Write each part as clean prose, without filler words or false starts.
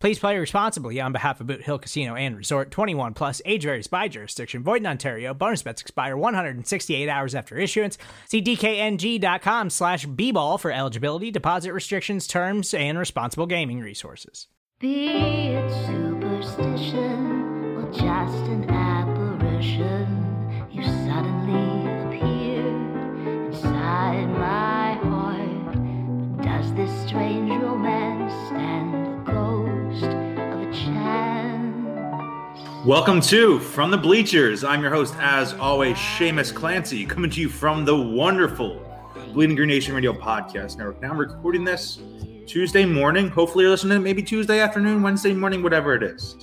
Please play responsibly on behalf of Boot Hill Casino and Resort. 21 plus, age varies by jurisdiction, void in Ontario. Bonus bets expire 168 hours after issuance. See DKNG.com/bball for eligibility, deposit restrictions, terms, and responsible gaming resources. Be it superstition or just an apparition, you suddenly appear inside my heart. But does this strange romance stand chance? Welcome to From the Bleachers. I'm your host, as always, Seamus Clancy, coming to you from the wonderful Bleeding Green Nation Radio Podcast Network. Now I'm recording this Tuesday morning. Hopefully you're listening to it maybe Tuesday afternoon, Wednesday morning, whatever it is.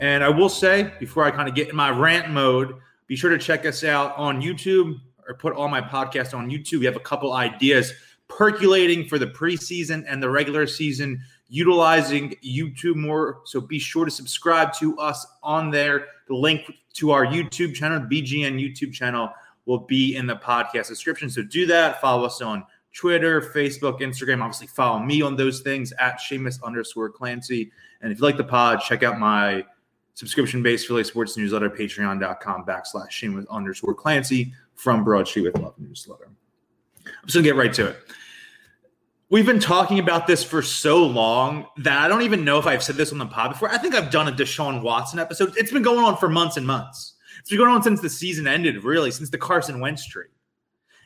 And I will say, before I kind of get in my rant mode, be sure to check us out on YouTube, or put all my podcasts on YouTube. We have a couple ideas percolating for the preseason and the regular season, utilizing YouTube more, so be sure to subscribe to us on there. The link to our YouTube channel, the BGN YouTube channel, will be in the podcast description, so do that. Follow us on Twitter, Facebook, Instagram. Obviously, follow me on those things at Seamus_Clancy. And if you like the pod, check out my subscription-based Philly sports newsletter, patreon.com/Seamus_Clancy, from Broad Street with Love newsletter. I'm just gonna get right to it. We've been talking about this for so long that I don't even know if I've said this on the pod before. I think I've done a Deshaun Watson episode. It's been going on for months and months. It's been going on since the season ended, really, since the Carson Wentz trade.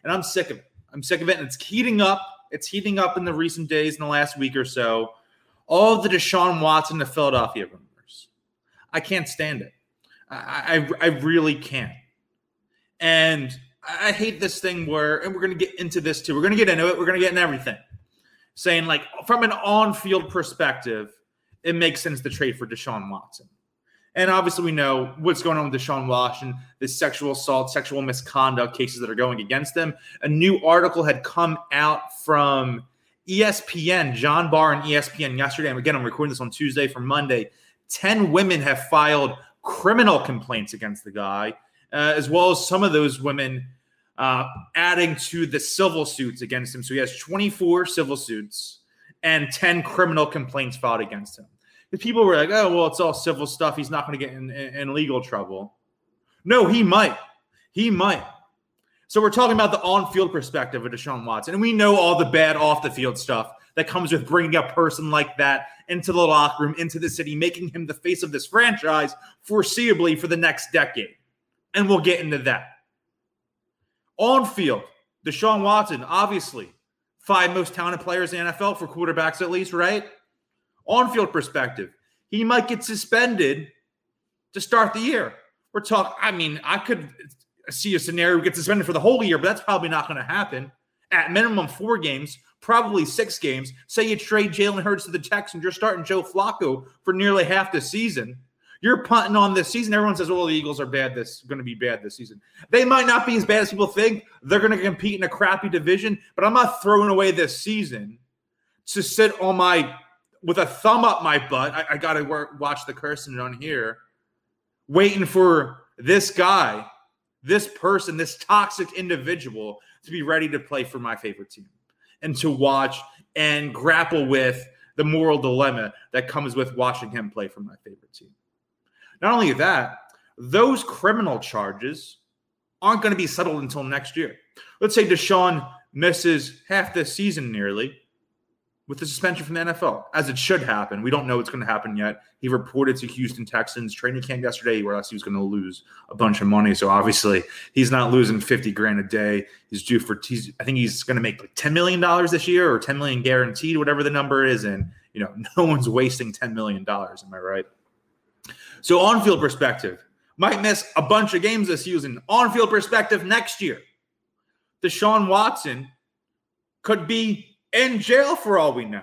And I'm sick of it. And it's heating up. It's heating up in the recent days, in the last week or so. All of the Deshaun Watson to Philadelphia rumors. I can't stand it. I really can't. And I hate this thing where, and we're going to get into this too. We're going to get into it. We're going to get into everything. Saying, like, from an on-field perspective, it makes sense to trade for Deshaun Watson. And obviously we know what's going on with Deshaun Watson, the sexual assault, sexual misconduct cases that are going against him. A new article had come out from ESPN, John Barr and ESPN yesterday. And again, I'm recording this on Tuesday for Monday. 10 women have filed criminal complaints against the guy, as well as some of those women adding to the civil suits against him. So he has 24 civil suits and 10 criminal complaints filed against him. The people were like, oh, well, it's all civil stuff. He's not going to get in legal trouble. No, he might. He might. So we're talking about the on-field perspective of Deshaun Watson. And we know all the bad off-the-field stuff that comes with bringing a person like that into the locker room, into the city, making him the face of this franchise foreseeably for the next decade. And we'll get into that. On field, Deshaun Watson, obviously, 5 most talented players in the NFL for quarterbacks at least, right? On field perspective, he might get suspended to start the year. We're talking, I mean, I could see a scenario we get suspended for the whole year, but that's probably not going to happen. At minimum 4 games, probably 6 games. Say you trade Jalen Hurts to the Texans, you're starting Joe Flacco for nearly half the season. You're punting on this season. Everyone says, well, the Eagles are bad. This going to be bad this season. They might not be as bad as people think. They're going to compete in a crappy division, but I'm not throwing away this season to sit on my, with a thumb up my butt. I got to watch the cursing on here, waiting for this guy, this person, this toxic individual to be ready to play for my favorite team and to watch and grapple with the moral dilemma that comes with watching him play for my favorite team. Not only that, those criminal charges aren't going to be settled until next year. Let's say Deshaun misses half this season nearly with the suspension from the NFL, as it should happen. We don't know what's going to happen yet. He reported to Houston Texans training camp yesterday where he was going to lose a bunch of money. So obviously he's not losing $50,000 a day. He's due for, I think he's going to make like $10 million this year or $10 million guaranteed, whatever the number is. And, you know, no one's wasting $10 million. Am I right? So on-field perspective, might miss a bunch of games this season. On-field perspective next year, Deshaun Watson could be in jail for all we know.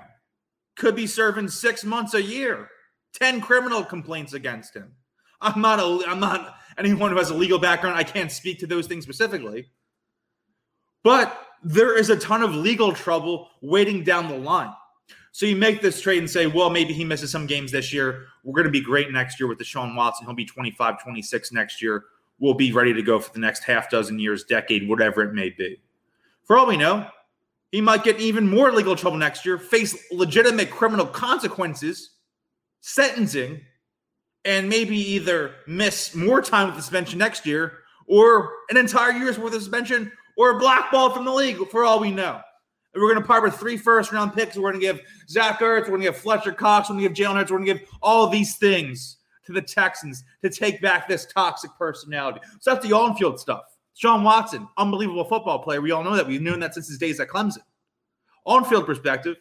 Could be serving 6 months a year. 10 criminal complaints against him. I'm not anyone who has a legal background. I can't speak to those things specifically. But there is a ton of legal trouble waiting down the line. So you make this trade and say, well, maybe he misses some games this year. We're going to be great next year with Deshaun Watson. He'll be 25, 26 next year. We'll be ready to go for the next half dozen years, decade, whatever it may be. For all we know, he might get even more legal trouble next year, face legitimate criminal consequences, sentencing, and maybe either miss more time with suspension next year or an entire year's worth of suspension or a blackball from the league for all we know. And we're going to harbor 3 first-round picks. We're going to give Zach Ertz. We're going to give Fletcher Cox. We're going to give Jalen Hurts. We're going to give all these things to the Texans to take back this toxic personality. So that's the on-field stuff. Deshaun Watson, unbelievable football player. We all know that. We've known that since his days at Clemson. On-field perspective,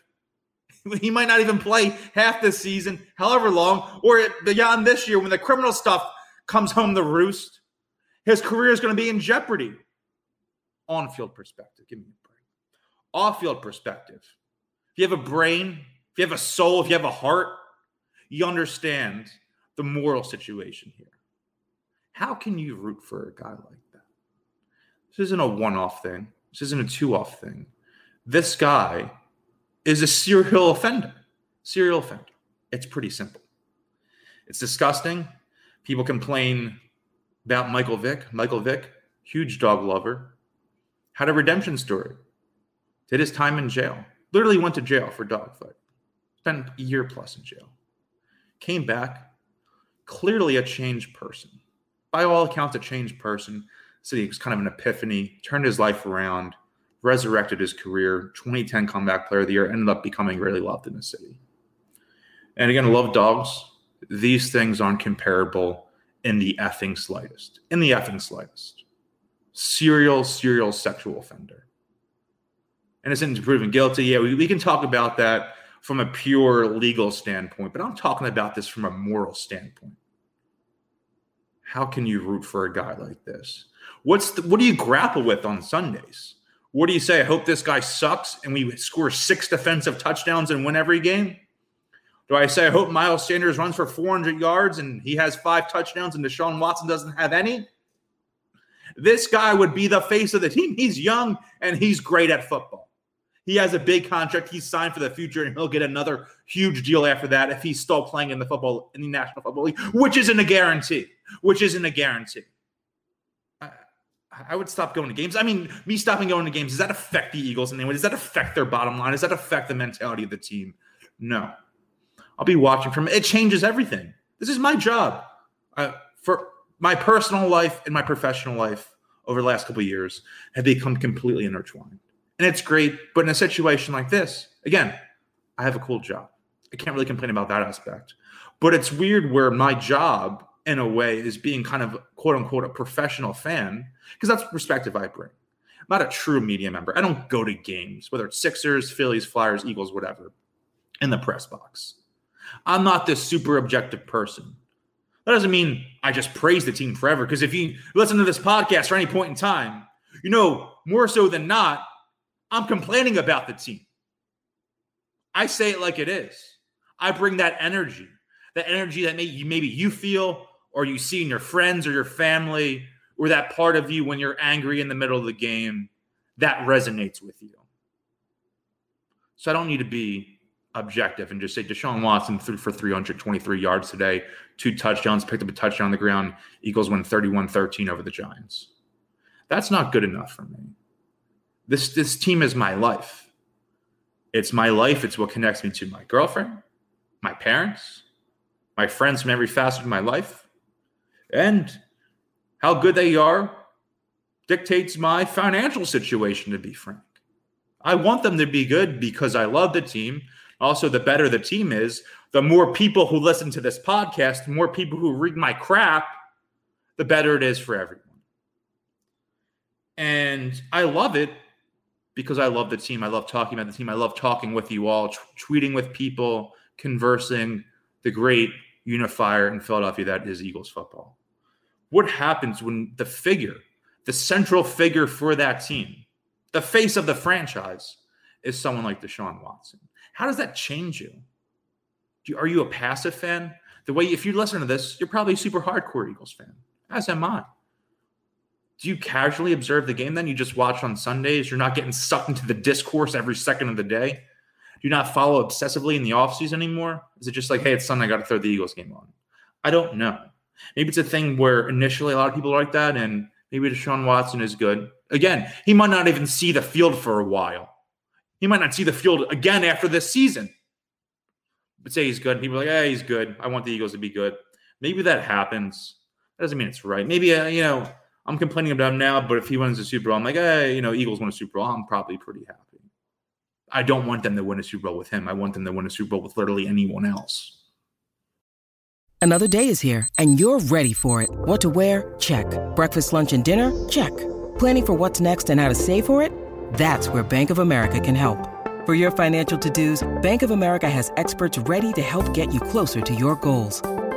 he might not even play half this season, however long, or beyond this year when the criminal stuff comes home the roost. His career is going to be in jeopardy. On-field perspective. Give me a break. Off-field perspective. If you have a brain, if you have a soul, if you have a heart, you understand the moral situation here. How can you root for a guy like that? This isn't a one-off thing. This isn't a two-off thing. This guy is a serial offender. Serial offender. It's pretty simple. It's disgusting. People complain about Michael Vick. Michael Vick, huge dog lover, had a redemption story. Did his time in jail. Literally went to jail for dogfight. Spent a year plus in jail. Came back. Clearly a changed person. By all accounts, a changed person. So he was kind of an epiphany, turned his life around, resurrected his career, 2010 comeback player of the year, ended up becoming really loved in the city. And again, love dogs. These things aren't comparable in the effing slightest. In the effing slightest. Serial sexual offender. Innocent, proven guilty. Yeah, we can talk about that from a pure legal standpoint, but I'm talking about this from a moral standpoint. How can you root for a guy like this? What do you grapple with on Sundays? What do you say? I hope this guy sucks and we score 6 defensive touchdowns and win every game? Do I say I hope Miles Sanders runs for 400 yards and he has 5 touchdowns and Deshaun Watson doesn't have any? This guy would be the face of the team. He's young and he's great at football. He has a big contract. He's signed for the future and he'll get another huge deal after that if he's still playing in the National Football League, which isn't a guarantee. I would stop going to games. I mean, me stopping going to games, does that affect the Eagles in any way? Does that affect their bottom line? Does that affect the mentality of the team? No. I'll be watching from it. Changes everything. This is my job. For my personal life and my professional life over the last couple of years have become completely intertwined. And it's great, but in a situation like this, again, I have a cool job. I can't really complain about that aspect. But it's weird where my job in a way is being kind of quote unquote a professional fan, because that's the perspective I bring. I'm not a true media member. I don't go to games, whether it's Sixers, Phillies, Flyers, Eagles, whatever, in the press box. I'm not this super objective person. That doesn't mean I just praise the team forever, because if you listen to this podcast for any point in time, you know, more so than not, I'm complaining about the team. I say it like it is. I bring that energy that maybe you feel, or you see in your friends or your family, or that part of you when you're angry in the middle of the game, that resonates with you. So I don't need to be objective and just say Deshaun Watson threw for 323 yards today, 2 touchdowns, picked up a touchdown on the ground, Eagles win 31-13 over the Giants. That's not good enough for me. This team is my life. It's my life. It's what connects me to my girlfriend, my parents, my friends from every facet of my life. And how good they are dictates my financial situation, to be frank. I want them to be good because I love the team, Also, the better the team is, the more people who listen to this podcast, the more people who read my crap, the better it is for everyone. And I love it because I love the team. I love talking about the team. I love talking with you all, tweeting with people, conversing, the great unifier in Philadelphia that is Eagles football. What happens when the figure, the central figure for that team, the face of the franchise, is someone like Deshaun Watson? How does that change you? Are you a passive fan? The way, if you listen to this, you're probably a super hardcore Eagles fan, as am I. Do you casually observe the game then? You just watch on Sundays? You're not getting sucked into the discourse every second of the day? Do you not follow obsessively in the offseason anymore? Is it just like, hey, it's Sunday, I got to throw the Eagles game on? I don't know. Maybe it's a thing where initially a lot of people are like that, and maybe Deshaun Watson is good. Again, he might not even see the field for a while. He might not see the field again after this season. But say he's good. People are like, hey, he's good. I want the Eagles to be good. Maybe that happens. That doesn't mean it's right. Maybe, I'm complaining about him now, but if he wins the Super Bowl, I'm like, hey, Eagles won a Super Bowl. I'm probably pretty happy. I don't want them to win a Super Bowl with him. I want them to win a Super Bowl with literally anyone else. Another day is here, and you're ready for it. What to wear? Check. Breakfast, lunch, and dinner? Check. Planning for what's next and how to save for it? That's where Bank of America can help. For your financial to-dos, Bank of America has experts ready to help get you closer to your goals.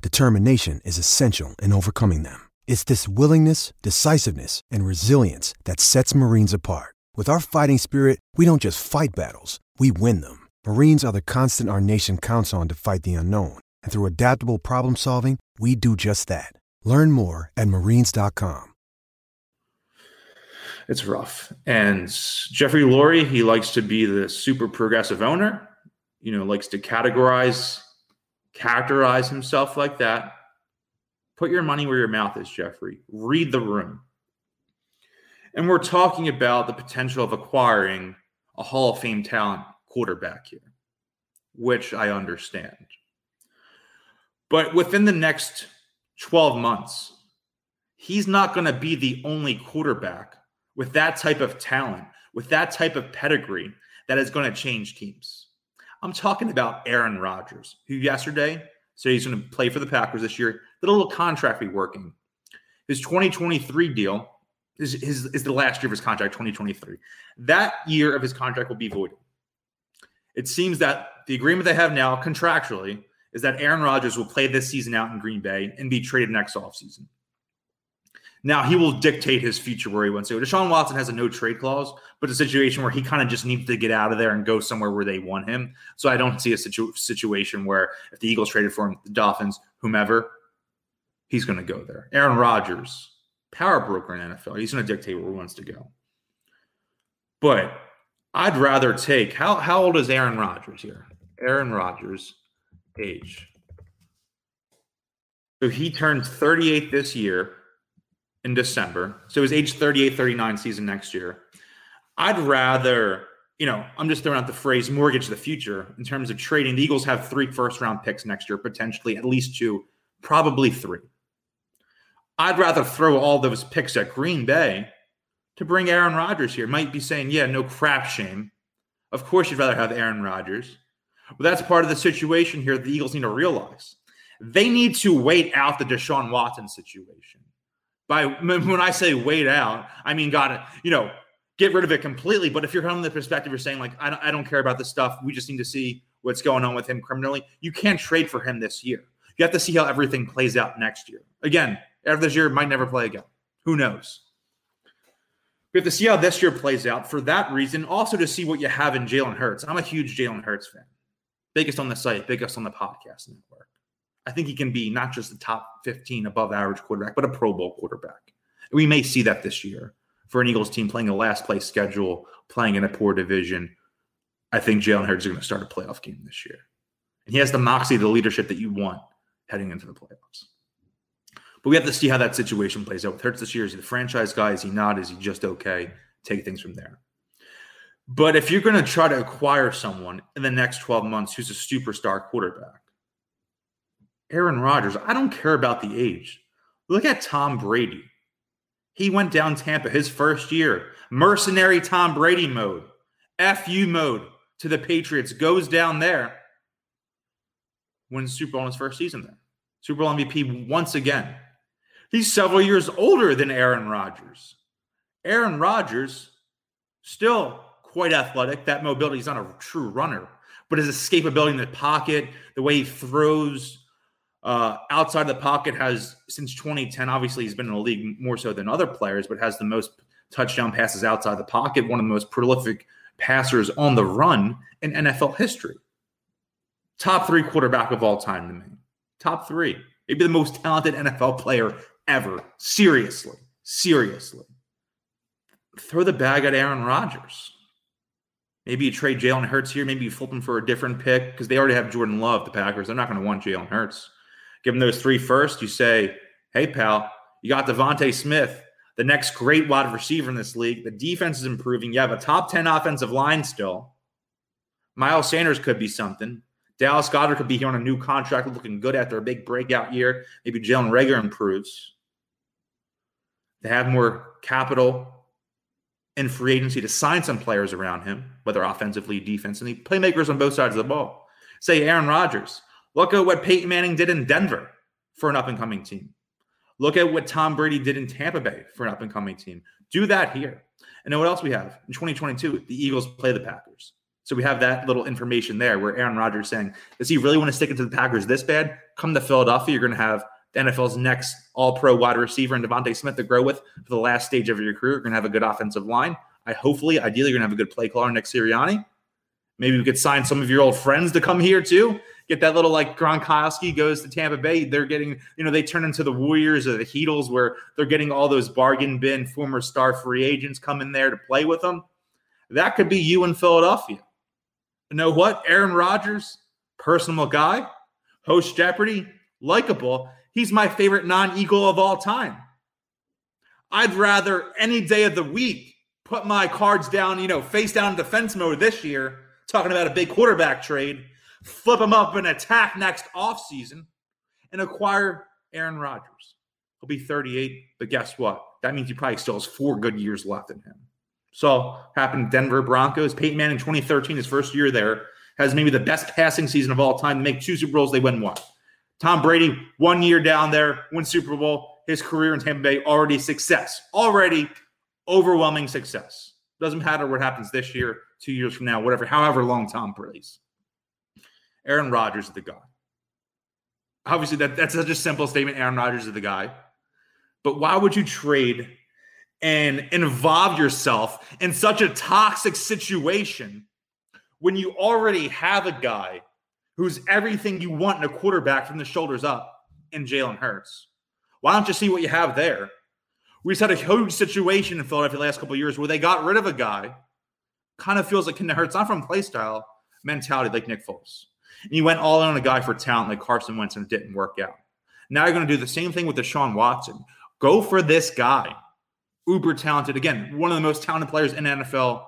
determination is essential in overcoming them. It's this willingness, decisiveness, and resilience that sets Marines apart. With our fighting spirit, we don't just fight battles, we win them. Marines are the constant our nation counts on to fight the unknown. And through adaptable problem solving, we do just that. Learn more at marines.com. It's rough. And Jeffrey Lurie, he likes to be the super progressive owner, likes to characterize himself like that. Put your money where your mouth is, Jeffrey. Read the room. And we're talking about the potential of acquiring a Hall of Fame talent quarterback here, which I understand. But within the next 12 months, he's not going to be the only quarterback with that type of talent, with that type of pedigree that is going to change teams. I'm talking about Aaron Rodgers, who yesterday said he's going to play for the Packers this year. The little contract reworking. His 2023 deal is the last year of his contract, 2023. That year of his contract will be voided. It seems that the agreement they have now contractually is that Aaron Rodgers will play this season out in Green Bay and be traded next offseason. Now, he will dictate his future where he wants to. Deshaun Watson has a no-trade clause, but a situation where he kind of just needs to get out of there and go somewhere where they want him. So I don't see a situation where if the Eagles traded for him, the Dolphins, whomever, he's going to go there. Aaron Rodgers, power broker in the NFL. He's going to dictate where he wants to go. But I'd rather take – how old is Aaron Rodgers here? Aaron Rodgers' age. So he turned 38 this year in December. So his age 38, 39 season next year. I'd rather, I'm just throwing out the phrase mortgage the future in terms of trading. The Eagles have 3 first-round picks next year, potentially at least 2, probably 3. I'd rather throw all those picks at Green Bay to bring Aaron Rodgers here. Might be saying, yeah, no crap shame. Of course you'd rather have Aaron Rodgers. Well, that's part of the situation here the Eagles need to realize. They need to wait out the Deshaun Watson situation. When I say wait out, I mean, get rid of it completely. But if you're from the perspective, you're saying, like, I don't care about this stuff. We just need to see what's going on with him criminally. You can't trade for him this year. You have to see how everything plays out next year. Again, after this year, might never play again. Who knows? We have to see how this year plays out for that reason. Also to see what you have in Jalen Hurts. I'm a huge Jalen Hurts fan. Biggest on the site, biggest on the podcast network. I think he can be not just the top 15 above average quarterback, but a Pro Bowl quarterback. We may see that this year for an Eagles team playing a last place schedule, playing in a poor division. I think Jalen Hurts is going to start a playoff game this year. And he has the moxie, the leadership that you want heading into the playoffs. But we have to see how that situation plays out. With Hurts this year, is he the franchise guy? Is he not? Is he just okay? Take things from there. But if you're going to try to acquire someone in the next 12 months who's a superstar quarterback, Aaron Rodgers, I don't care about the age. Look at Tom Brady. He went down Tampa his first year. Mercenary Tom Brady mode. FU mode to the Patriots. Goes down there. Wins Super Bowl in his first season there. Super Bowl MVP once again. He's several years older than Aaron Rodgers. Aaron Rodgers, still quite athletic. That mobility, he's not a true runner. But his escapability in the pocket, the way he throws outside the pocket has, since 2010, obviously he's been in the league more so than other players, but has the most touchdown passes outside the pocket, one of the most prolific passers on the run in NFL history. Top three quarterback of all time to me. Top three. Maybe the most talented NFL player ever. Seriously. Seriously. Throw the bag at Aaron Rodgers. Maybe you trade Jalen Hurts here. Maybe you flip him for a different pick because they already have Jordan Love, the Packers. They're not going to want Jalen Hurts. Give them those three first. You say, hey, pal, you got Devontae Smith, the next great wide receiver in this league. The defense is improving. You have a top 10 offensive line still. Miles Sanders could be something. Dallas Goddard could be here on a new contract looking good after a big breakout year. Maybe Jalen Rager improves. They have more capital in free agency to sign some players around him, whether offensively, defensively, playmakers on both sides of the ball. Say Aaron Rodgers. Look at what Peyton Manning did in Denver for an up-and-coming team. Look at what Tom Brady did in Tampa Bay for an up-and-coming team. Do that here. And then what else we have? In 2022, the Eagles play the Packers. So we have that little information there where Aaron Rodgers saying, does he really want to stick it to the Packers this bad? Come to Philadelphia, you're going to have the NFL's next all-pro wide receiver and Devontae Smith to grow with for the last stage of your career. You're going to have a good offensive line. Ideally, you're going to have a good play caller, Nick Sirianni. Maybe we could sign some of your old friends to come here too. Get that little like Gronkowski goes to Tampa Bay. They're getting, they turn into the Warriors or the Heatles where they're getting all those bargain bin former star free agents come in there to play with them. That could be you in Philadelphia. You know what? Aaron Rodgers, personal guy, host Jeopardy, likable. He's my favorite non-Eagle of all time. I'd rather any day of the week put my cards down, face down defense mode this year, talking about a big quarterback trade, flip him up and attack next offseason, and acquire Aaron Rodgers. He'll be 38, but guess what? That means he probably still has 4 good years left in him. So happened Denver Broncos. Peyton Manning, 2013, his first year there, has maybe the best passing season of all time. They make 2 Super Bowls, they win 1. Tom Brady, 1 year down there, wins Super Bowl. His career in Tampa Bay, already success. Already overwhelming success. Doesn't matter what happens this year, 2 years from now, whatever, however long Tom plays. Aaron Rodgers is the guy. Obviously, that's such a simple statement. Aaron Rodgers is the guy. But why would you trade and involve yourself in such a toxic situation when you already have a guy who's everything you want in a quarterback from the shoulders up in Jalen Hurts? Why don't you see what you have there? We just had a huge situation in Philadelphia the last couple of years where they got rid of a guy. Kind of feels like Ken Hurts, not from play style, mentality like Nick Foles. And you went all in on a guy for talent like Carson Wentz and it didn't work out. Now you're going to do the same thing with Deshaun Watson. Go for this guy. Uber talented. Again, one of the most talented players in NFL,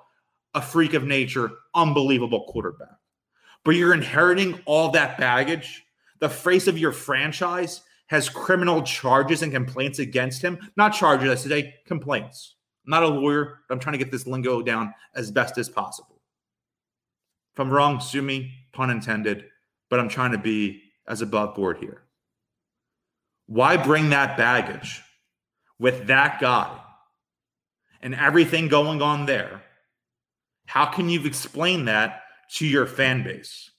a freak of nature, unbelievable quarterback. But you're inheriting all that baggage. The face of your franchise has criminal charges and complaints against him. Not charges, I say complaints. I'm not a lawyer, but I'm trying to get this lingo down as best as possible. If I'm wrong, sue me, pun intended, but I'm trying to be as above board here. Why bring that baggage with that guy? And everything going on there, how can you explain that to your fan base?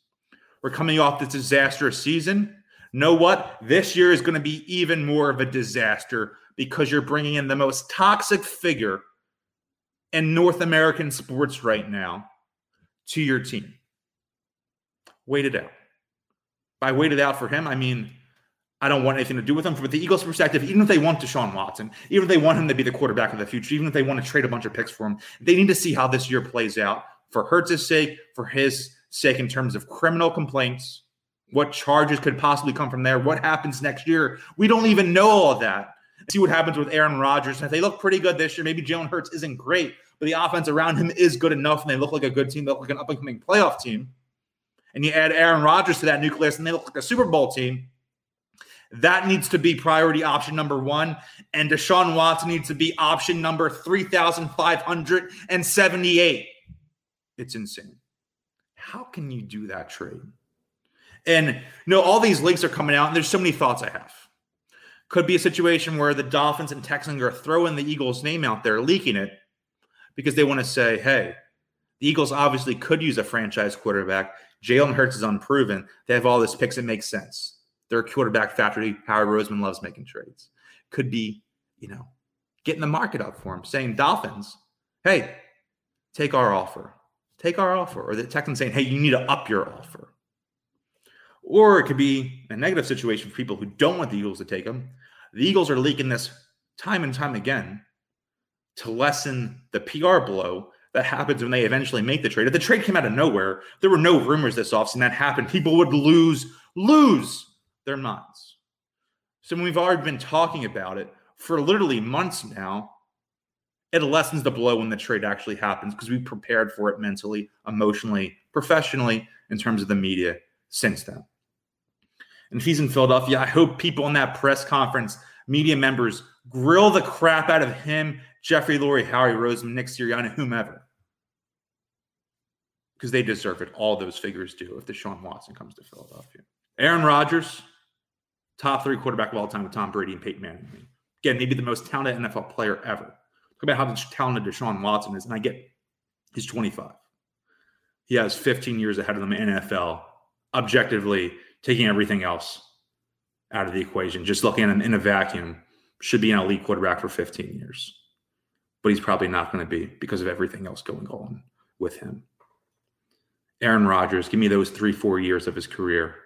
We're coming off this disastrous season. Know what? This year is going to be even more of a disaster because you're bringing in the most toxic figure in North American sports right now to your team. Wait it out. By wait it out for him, I mean, I don't want anything to do with him. From the Eagles' perspective, even if they want Deshaun Watson, even if they want him to be the quarterback of the future, even if they want to trade a bunch of picks for him, they need to see how this year plays out for Hurts' sake, for his sake in terms of criminal complaints, what charges could possibly come from there, what happens next year. We don't even know all of that. See what happens with Aaron Rodgers. And if they look pretty good this year, maybe Jalen Hurts isn't great, but the offense around him is good enough, and they look like a good team. They look like an up-and-coming playoff team. And you add Aaron Rodgers to that nucleus, and they look like a Super Bowl team. That needs to be priority option number one, and Deshaun Watson needs to be option number 3,578. It's insane. How can you do that trade? And, you know, all these leaks are coming out, and there's so many thoughts I have. Could be a situation where the Dolphins and Texans are throwing the Eagles' name out there, leaking it, because they want to say, hey, the Eagles obviously could use a franchise quarterback. Jalen Hurts is unproven. They have all these picks. It makes sense. Their quarterback factory, Howard Roseman, loves making trades. Could be, you know, getting the market up for him, saying, Dolphins, hey, take our offer. Take our offer. Or the Texans saying, hey, you need to up your offer. Or it could be a negative situation for people who don't want the Eagles to take them. The Eagles are leaking this time and time again to lessen the PR blow that happens when they eventually make the trade. If the trade came out of nowhere, there were no rumors this offseason that happened, people would lose their minds. So when we've already been talking about it for literally months now, it lessens the blow when the trade actually happens because we prepared for it mentally, emotionally, professionally, in terms of the media since then. And if he's in Philadelphia, I hope people in that press conference, media members, grill the crap out of him, Jeffrey Lurie, Howie Roseman, Nick Sirianni, whomever. Because they deserve it. All those figures do if Deshaun Watson comes to Philadelphia. Aaron Rodgers, top three quarterback of all time with Tom Brady and Peyton Manning. Again, maybe the most talented NFL player ever. Talk about how talented Deshaun Watson is, and I get he's 25. He has 15 years ahead of them in NFL, objectively taking everything else out of the equation. Just looking at him in a vacuum, should be an elite quarterback for 15 years. But he's probably not going to be because of everything else going on with him. Aaron Rodgers, give me those 3-4 years of his career.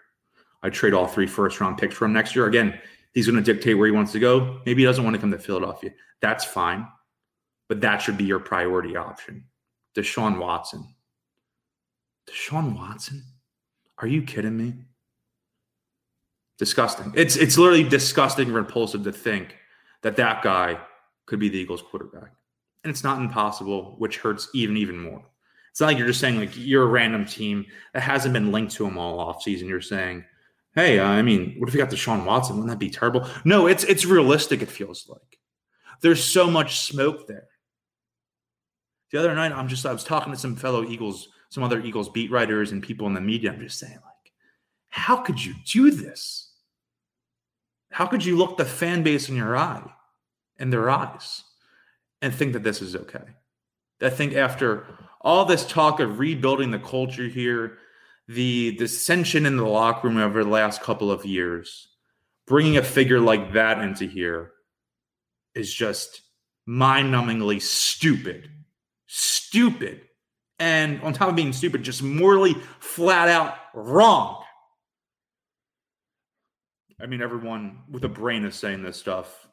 I trade all 3 first-round picks for him next year. Again, he's going to dictate where he wants to go. Maybe he doesn't want to come to Philadelphia. That's fine. But that should be your priority option. Deshaun Watson. Deshaun Watson? Are you kidding me? Disgusting. It's literally disgusting and repulsive to think that that guy could be the Eagles quarterback. And it's not impossible, which hurts even more. It's not like you're just saying, like, you're a random team that hasn't been linked to him all offseason. You're saying, hey, I mean, what if we got Deshaun Watson? Wouldn't that be terrible? No, it's realistic, it feels like. There's so much smoke there. The other night, I was talking to some fellow Eagles, some other Eagles beat writers and people in the media. I'm just saying, like, how could you do this? How could you look the fan base in their eyes, and think that this is okay? I think after all this talk of rebuilding the culture here, the dissension in the locker room over the last couple of years, bringing a figure like that into here is just mind-numbingly stupid. Stupid. And on top of being stupid, just morally flat-out wrong. I mean, everyone with a brain is saying this stuff.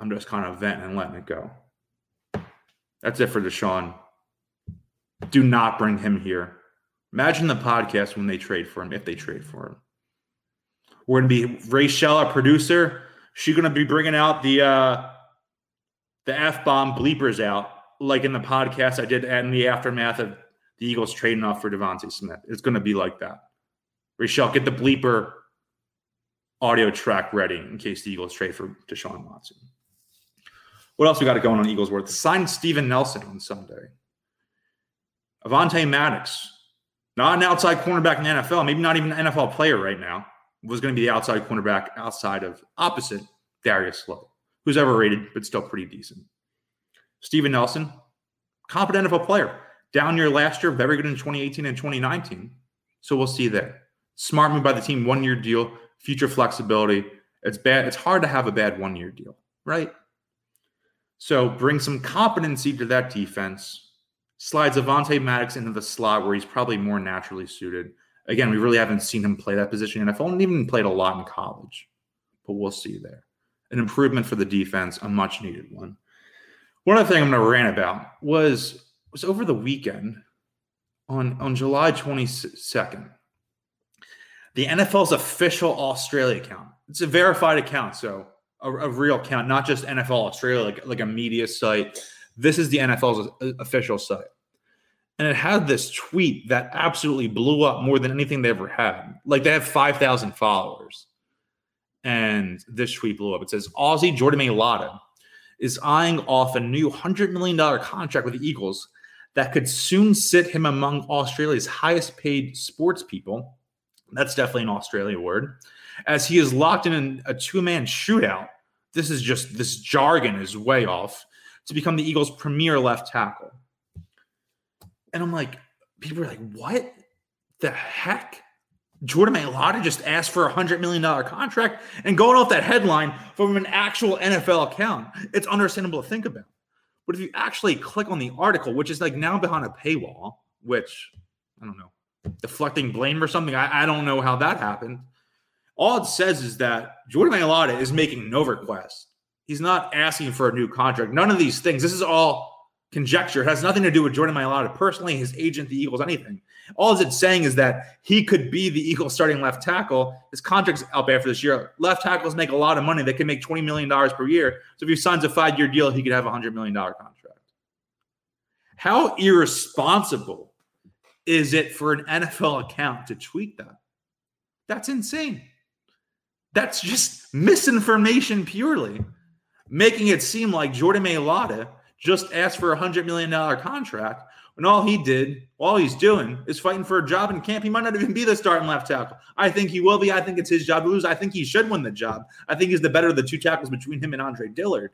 I'm just kind of venting and letting it go. That's it for Deshaun. Do not bring him here. Imagine the podcast when they trade for him, if they trade for him. We're going to be Rachel, our producer. She's going to be bringing out the F-bomb bleepers out, like in the podcast I did in the aftermath of the Eagles trading off for Devontae Smith. It's going to be like that. Rachel, get the bleeper audio track ready in case the Eagles trade for Deshaun Watson. What else we got going on Eaglesworth? Signed Steven Nelson on Sunday. Avonte Maddox, not an outside cornerback in the NFL, maybe not even an NFL player right now, was going to be the outside cornerback opposite Darius Lowe, who's overrated but still pretty decent. Steven Nelson, competent NFL player. Down year last year, very good in 2018 and 2019. So we'll see there. Smart move by the team, one-year deal, future flexibility. It's bad. It's hard to have a bad one-year deal, right? So bring some competency to that defense. Slides Avonte Maddox into the slot where he's probably more naturally suited. Again, we really haven't seen him play that position, and I've only even played a lot in college. But we'll see there. An improvement for the defense, a much-needed one. One other thing I'm going to rant about was over the weekend on July 22nd. the NFL's official Australia account. It's a verified account, so a real account, not just NFL Australia, like a media site. This is the NFL's official site. And it had this tweet that absolutely blew up more than anything they ever had. Like, they have 5,000 followers. And this tweet blew up. It says, Aussie Jordan Mailata is eyeing off a new $100 million contract with the Eagles that could soon sit him among Australia's highest paid sports people. That's definitely an Australia word. As he is locked in a two-man shootout. This is just, this jargon is way off to become the Eagles' premier left tackle. And I'm like, people are like, what the heck? Jordan Mailata just asked for a $100 million contract, and going off that headline from an actual NFL account, it's understandable to think about. But if you actually click on the article, which is like now behind a paywall, which, I don't know, deflecting blame or something. I don't know how that happened. All it says is that Jordan Mailata is making no request. He's not asking for a new contract. None of these things. This is all conjecture. It has nothing to do with Jordan Mailata personally, his agent, the Eagles, anything. All it's saying is that he could be the Eagles starting left tackle. His contract's up after this year. Left tackles make a lot of money. They can make $20 million per year. So if he signs a 5-year deal, he could have a $100 million contract. How irresponsible is it for an NFL account to tweet that? That's insane. That's just misinformation purely, making it seem like Jordan Mailata just asked for a $100 million contract when all he did, all he's doing is fighting for a job in camp. He might not even be the starting left tackle. I think he will be. I think it's his job to lose. I think he should win the job. I think he's the better of the two tackles between him and Andre Dillard.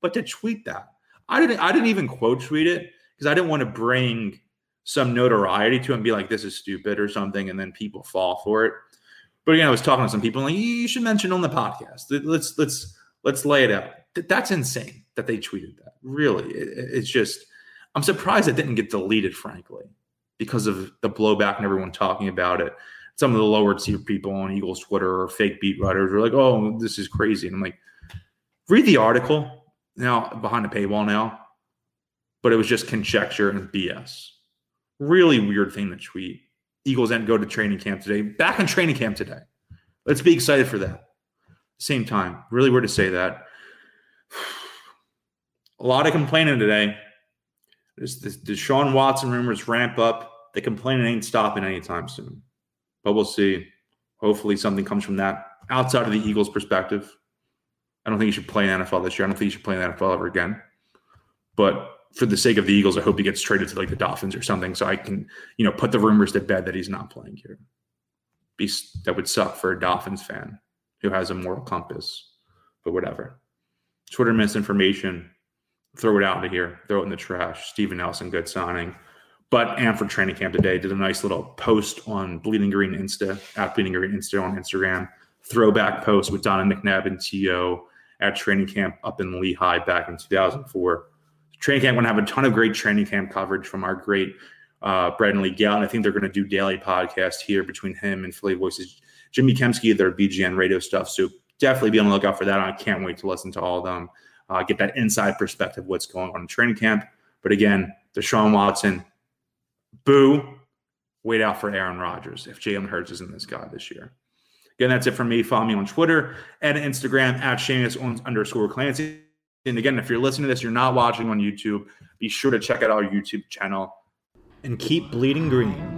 But to tweet that, I didn't even quote tweet it because I didn't want to bring some notoriety to him and be like, this is stupid or something, and then people fall for it. But again, I was talking to some people, and like, you should mention on the podcast. Let's lay it out. That's insane that they tweeted that. Really, it's just, I'm surprised it didn't get deleted, frankly, because of the blowback and everyone talking about it. Some of the lower tier people on Eagles Twitter or fake beat writers were like, oh, this is crazy. And I'm like, read the article now behind the paywall now, but it was just conjecture and BS. Really weird thing to tweet. Eagles didn't go to training camp today. Back in training camp today. Let's be excited for that. Same time. Really weird to say that. A lot of complaining today. This Deshaun Watson rumors ramp up. The complaining ain't stopping anytime soon. But we'll see. Hopefully something comes from that outside of the Eagles' perspective. I don't think you should play in the NFL this year. I don't think you should play in the NFL ever again. But for the sake of the Eagles, I hope he gets traded to like the Dolphins or something, so I can, you know, put the rumors to bed that he's not playing here. That would suck for a Dolphins fan who has a moral compass, but whatever. Twitter misinformation, throw it out of here, throw it in the trash. Steven Nelson, good signing. But and for training camp today, did a nice little post on Bleeding Green Insta, at Bleeding Green Insta on Instagram. Throwback post with Donovan McNabb and T.O. at training camp up in Lehigh back in 2004. Training camp, we're going to have a ton of great training camp coverage from our great Bradley Gale. And I think they're going to do daily podcast here between him and Philly Voices. Jimmy Kemski, their BGN radio stuff. So definitely be on the lookout for that. I can't wait to listen to all of them. Get that inside perspective of what's going on in training camp. But again, Deshaun Watson, boo. Wait out for Aaron Rodgers if Jalen Hurts isn't this guy this year. Again, that's it for me. Follow me on Twitter and Instagram at Seamus_Clancy. And again, if you're listening to this, you're not watching on YouTube, be sure to check out our YouTube channel and keep bleeding green.